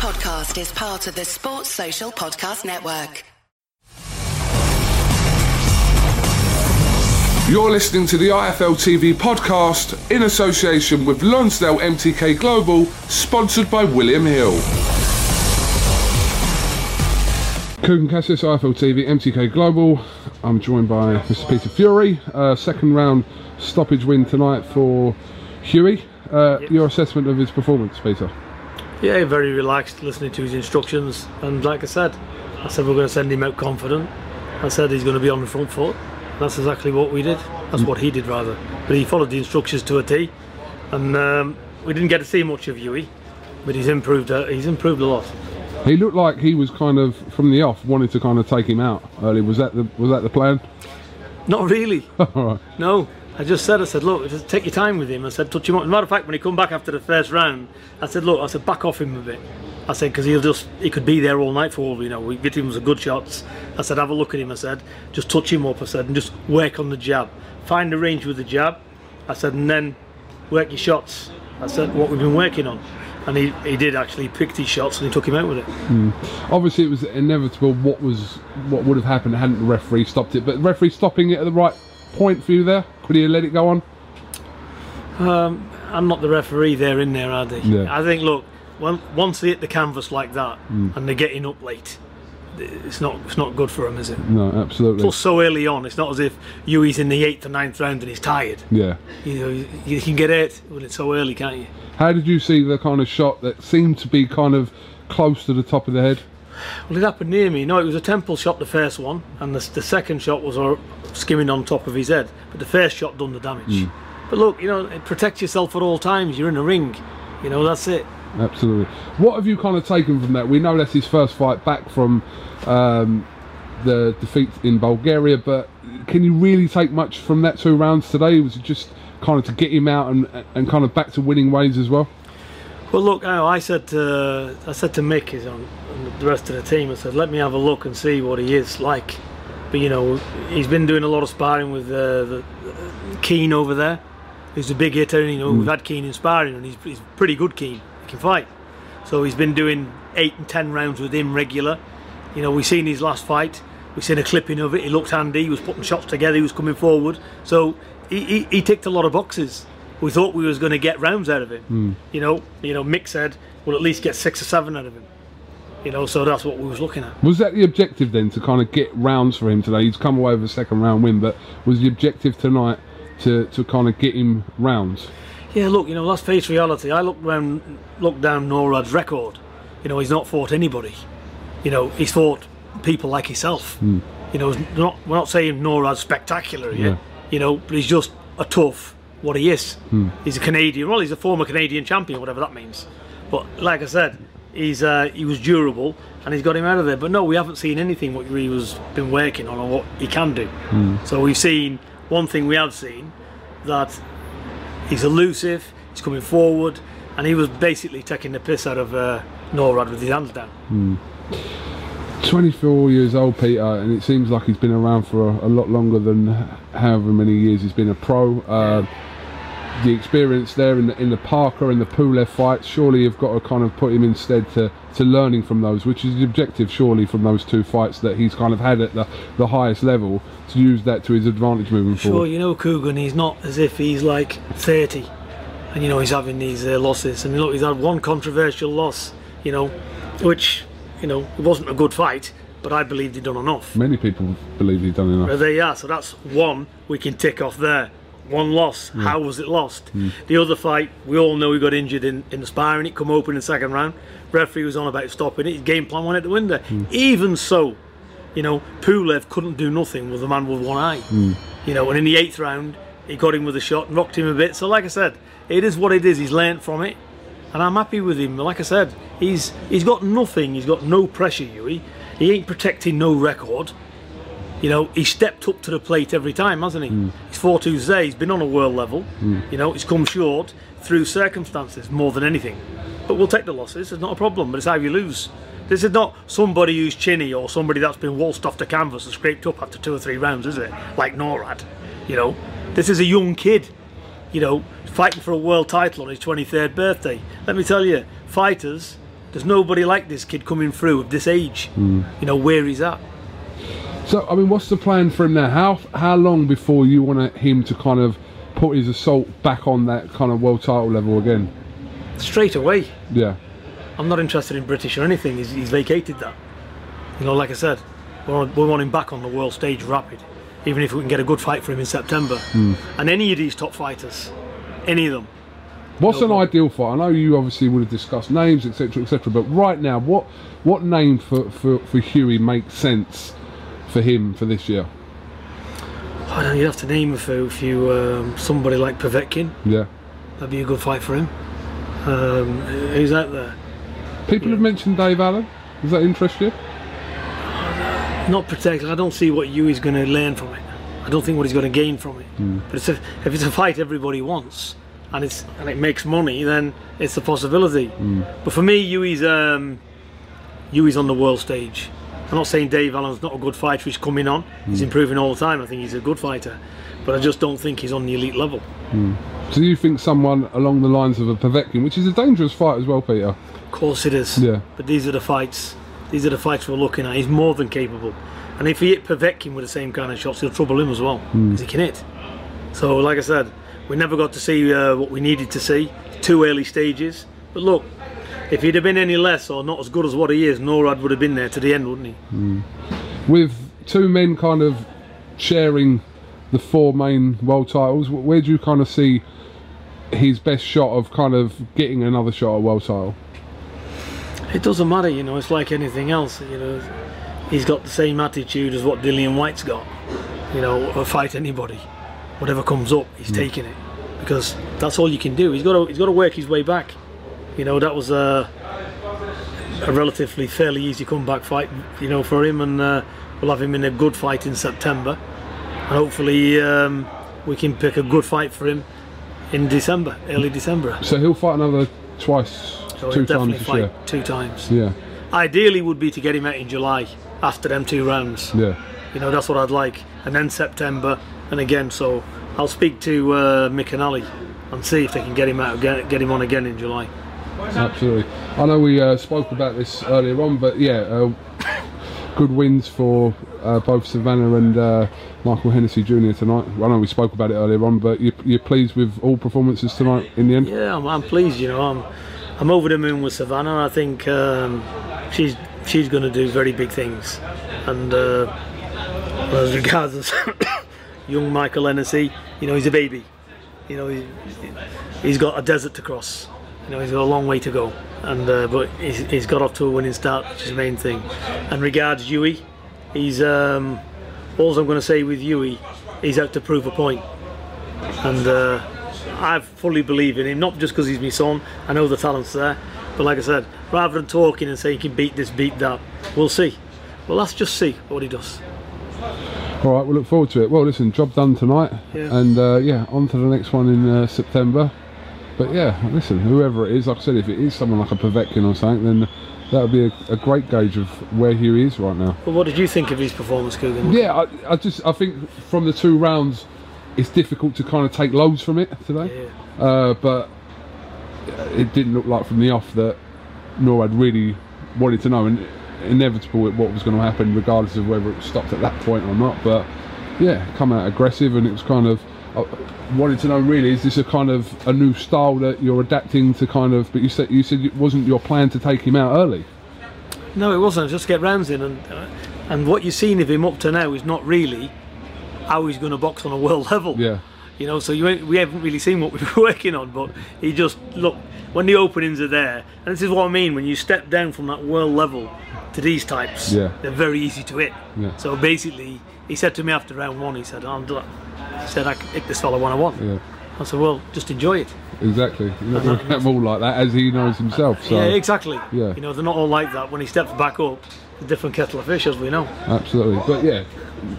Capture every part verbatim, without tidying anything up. podcast is part of the Sports Social Podcast Network. You're listening to the I F L T V podcast in association with Lonsdale M T K Global, sponsored by William Hill. Kugan Cassius, I F L T V, M T K Global. I'm joined by Mister Peter Fury. Uh, second round stoppage win tonight for Hughie. Uh, yep. Your assessment of his performance, Peter? Yeah, very relaxed, listening to his instructions. And like I said, I said we're going to send him out confident. I said he's going to be on the front foot. That's exactly what we did. That's what he did, rather. But he followed the instructions to a T, and um, we didn't get to see much of Hughie, but he's improved. Uh, he's improved a lot. He looked like he was kind of from the off wanted to kind of take him out early. Was that the was that the plan? Not really. All right. No, I just said I said look, just take your time with him. I said touch him up. As a matter of fact, when he come back after the first round, I said look, I said back off him a bit. I said, because he'll just, he could be there all night for all, you know, we hit him some good shots. I said, have a look at him, I said, just touch him up, I said, and just work on the jab. Find the range with the jab, I said, and then work your shots. I said, what we've been working on. And he, he did actually pick his shots and he took him out with it. Mm. Obviously it was inevitable what was what would have happened hadn't the referee stopped it, but the referee stopping it at the right point for you there, could he have let it go on? Um, I'm not the referee there in there, are they? Yeah. I think, look, well, once they hit the canvas like that, mm. and they're getting up late, it's not it's not good for them, is it? No, absolutely. Plus, so early on, it's not as if Hughie's in the eighth or ninth round and he's tired. Yeah. You know, you can get hurt when it's so early, can't you? How did you see the kind of shot that seemed to be kind of close to the top of the head? Well, it happened near me. No, it was a temple shot, the first one, and the, the second shot was uh, skimming on top of his head. But the first shot done the damage. Mm. But look, you know, protect yourself at all times. You're in a ring. You know, that's it. Absolutely. What have you kind of taken from that? We know that's his first fight back from um, the defeat in Bulgaria, but can you really take much from that two rounds today? Was it just kind of to get him out and, and kind of back to winning ways as well? Well, look, I said to, I said to Mick and the rest of the team, I said, let me have a look and see what he is like. But, you know, he's been doing a lot of sparring with uh, the, uh, Keane over there. He's a big hitter, and you know, mm. we've had Keane in sparring, and he's, he's pretty good, Keane. Can fight, so he's been doing eight and ten rounds with him regular. You know, we've seen his last fight, we've seen a clipping of it. He looked handy, he was putting shots together, he was coming forward, so he, he, he ticked a lot of boxes. We thought we was going to get rounds out of him. mm. you know you know Mick said we'll at least get six or seven out of him, you know, so that's what we was looking at. Was that the objective then, to kind of get rounds for him today? He's come away with a second round win, but was the objective tonight to, to kind of get him rounds? Yeah, look, you know, let's face reality. I looked down, looked down Norad's record. You know, he's not fought anybody. You know, he's fought people like himself. Mm. You know, not, we're not saying Norad's spectacular yet. Yeah. You know, but he's just a tough, what he is. Mm. He's a Canadian. Well, he's a former Canadian champion, whatever that means. But like I said, he's uh, he was durable, and he's got him out of there. But no, we haven't seen anything what he was been working on or what he can do. Mm. So we've seen one thing we have seen that. He's elusive, he's coming forward, and he was basically taking the piss out of uh, Norad with his hands down. Mm. twenty-four years old, Peter, and it seems like he's been around for a, a lot longer than however many years he's been a pro. Uh, the experience there in the, in the Parker and the Pule fights, surely you've got to kind of put him instead to, to learning from those, which is the objective, surely, from those two fights that he's kind of had at the, the highest level, to use that to his advantage moving sure, forward. Sure, you know, Kugan, he's not as if he's like thirty and, you know, he's having these uh, losses. I mean, look, he's had one controversial loss, you know, which, you know, it wasn't a good fight, but I believed he'd done enough. Many people believe he'd done enough. Well, there you are, so that's one we can tick off there. One loss, mm. how was it lost? Mm. The other fight, we all know he got injured in, in the sparring, it come open in the second round. Referee was on about stopping it, his game plan went out the window. Mm. Even so, you know, Pulev couldn't do nothing with a man with one eye. Mm. You know, and in the eighth round, he got him with a shot and rocked him a bit. So like I said, it is what it is, he's learnt from it. And I'm happy with him. Like I said, he's he's got nothing, he's got no pressure, Hughie. He ain't protecting no record. You know, he stepped up to the plate every time, hasn't he? Mm. He's four two today, he's been on a world level. Mm. You know, he's come short through circumstances more than anything. But we'll take the losses, it's not a problem, but it's how you lose. This is not somebody who's chinny or somebody that's been waltzed off the canvas and scraped up after two or three rounds, is it? Like Norad, you know. This is a young kid, you know, fighting for a world title on his twenty-third birthday. Let me tell you, fighters There's nobody like this kid coming through of this age, mm. you know, where he's at. So, I mean, what's the plan for him now? How how long before you want him to kind of put his assault back on that kind of world title level again? Straight away. Yeah. I'm not interested in British or anything. He's, he's vacated that. You know, like I said, we want him back on the world stage rapid, even if we can get a good fight for him in September. Mm. And any of these top fighters, any of them. What's an ideal fight? I know you obviously would have discussed names, et cetera, et cetera. But right now, what what name for, for, for Hughie makes sense for him for this year? I don't know, you'd have to name if, if you um, somebody like Povetkin. Yeah, that'd be a good fight for him. Um, who's out there? People yeah. have mentioned Dave Allen. Does that interest you? Not particularly. I don't see what Hughie's going to learn from it. I don't think what he's going to gain from it. Mm. But it's a, if it's a fight everybody wants. And it's and it makes money, then it's a possibility. Mm. But for me, Hughie's um, Hughie's on the world stage. I'm not saying Dave Allen's not a good fighter. He's coming on. Mm. He's improving all the time. I think he's a good fighter, but I just don't think he's on the elite level. Mm. So you think someone along the lines of a Povetkin, which is a dangerous fight as well, Peter? Of course it is. Yeah. But these are the fights. These are the fights we're looking at. He's more than capable. And if he hit Povetkin with the same kind of shots, he'll trouble him as well, because mm. he can hit. So, like I said, we never got to see uh, what we needed to see, two early stages. But look, if he'd have been any less or not as good as what he is, Norad would have been there to the end, wouldn't he? Mm. With two men kind of sharing the four main world titles, where do you kind of see his best shot of kind of getting another shot at world title? It doesn't matter, you know, it's like anything else. You know, he's got the same attitude as what Dillian White's got, you know, or fight anybody. Whatever comes up, he's mm. taking it, because that's all you can do. He's got to, he's got to work his way back. You know, that was a, a relatively fairly easy comeback fight, you know, for him, and uh, we'll have him in a good fight in September, and hopefully um, we can pick a good fight for him in December, early December. So he'll fight another twice, so two times this year. Two times. Yeah. Ideally, would be to get him out in July after them two rounds. Yeah. You know, that's what I'd like, and then September. And again, so I'll speak to uh, Mick and Ali and see if they can get him out, get, get him on again in July. Absolutely. I know we uh, spoke about this earlier on, but yeah, uh, good wins for uh, both Savannah and uh, Michael Hennessy Junior tonight. I know we spoke about it earlier on, but you, you're pleased with all performances tonight in the end? Yeah, I'm, I'm pleased. You know, I'm I'm over the moon with Savannah. I think um, she's she's going to do very big things, and uh, as regards. As young Michael Hennessy, you know, he's a baby. You know, he's, he's got a desert to cross. You know, he's got a long way to go. And uh, but he's, he's got off to a winning start, which is the main thing. And regards Hughie, he's um, all I'm going to say with Hughie, he's out to prove a point. And uh, I fully believe in him, not just because he's my son. I know the talent's there, but like I said, rather than talking and saying he can beat this, beat that, we'll see. Well, let's just see what he does. All right, we'll look forward to it. Well, listen, job done tonight, yeah. and uh, yeah, on to the next one in uh, September. But yeah, listen, whoever it is, like I said, if it is someone like a Povetkin or something, then that would be a, a great gauge of where Hughie is right now. Well, what did you think of his performance, Kugan? Yeah, I, I just, I think from the two rounds, it's difficult to kind of take loads from it today. Yeah. Uh, but it didn't look like from the off that Norad really wanted to know. And inevitable what was going to happen, regardless of whether it stopped at that point or not. But yeah, come out aggressive, and it was kind of I wanted to know really, is this a kind of a new style that you're adapting to, kind of? But you said you said it wasn't your plan to take him out early. No, it wasn't. Just get rounds in, and uh, and what you've seen of him up to now is not really how he's going to box on a world level. Yeah. You know, so you ain't, we haven't really seen what we've been working on, but he just look when the openings are there, and this is what I mean when you step down from that world level to these types, yeah. they're very easy to hit. Yeah. So basically, he said to me after round one, he said, I'm done. He said, I can hit this fella one on one. Yeah. I said, well, just enjoy it. Exactly. You're not going to hit them all like that, as he knows himself. So. Yeah, exactly. Yeah. You know, they're not all like that. When he steps back up, it's a different kettle of fish, as we know. Absolutely. But yeah,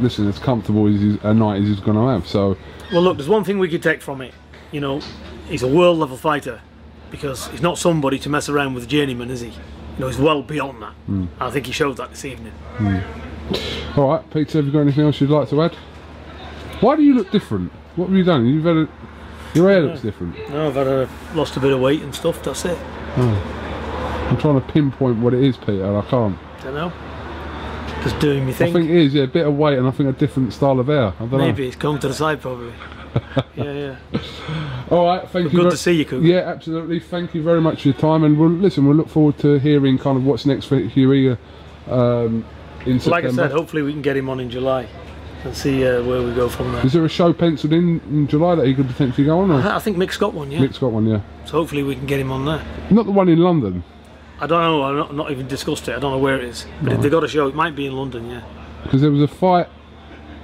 listen, as comfortable as a night as he's going to have. So. Well, look, there's one thing we could take from it. You know, he's a world level fighter, because he's not somebody to mess around with journeyman, is he? You know, he's well beyond that. Mm. I think he showed that this evening. Mm. All right, Peter, have you got anything else you'd like to add? Why do you look different? What have you done? You've had a, your hair looks different. No, I've had a, lost a bit of weight and stuff, that's it. Oh. I'm trying to pinpoint what it is, Peter, and I can't. I don't know. Just doing me thing. I think it is, yeah, a bit of weight and I think a different style of hair. I don't Maybe, know. Maybe, it's come to the side probably. yeah, yeah. Alright, thank but you. Good to see you, Kugan. Yeah, absolutely. Thank you very much for your time, and we'll listen, we'll look forward to hearing kind of what's next for Hughie um, in September. Like I said, hopefully we can get him on in July and see uh, where we go from there. Is there a show penciled in in July that he could potentially go on? Or? I think Mick's got one, yeah. Mick's got one, yeah. So hopefully we can get him on there. Not the one in London? I don't know, I've not, not even discussed it, I don't know where it is. But no. If they got a show, it might be in London, yeah. Because there was a fight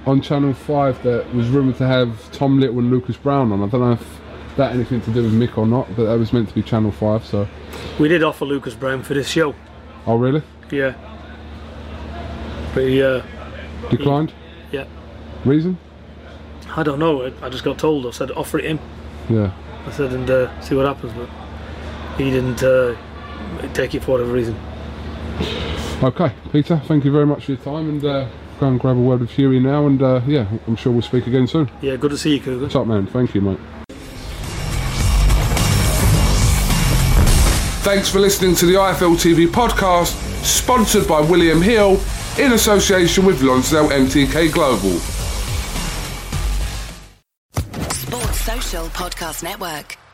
on Channel five that was rumoured to have Tom Little and Lucas Brown on. I don't know if that had anything to do with Mick or not, but that was meant to be Channel five, so... We did offer Lucas Brown for this show. Oh, really? Yeah. But he... Uh, Declined? He, Yeah. Reason? I don't know. I just got told. I said offer it him. Yeah. I said and uh, see what happens, but he didn't uh, take it for whatever reason. Okay, Peter. Thank you very much for your time, and uh, go and grab a word with Hughie now, and uh, yeah, I'm sure we'll speak again soon. Yeah, good to see you, Kugan. Top man. Thank you, mate. Thanks for listening to the I F L T V podcast, sponsored by William Hill, in association with Lonsdale M T K Global. Sports Social Podcast Network.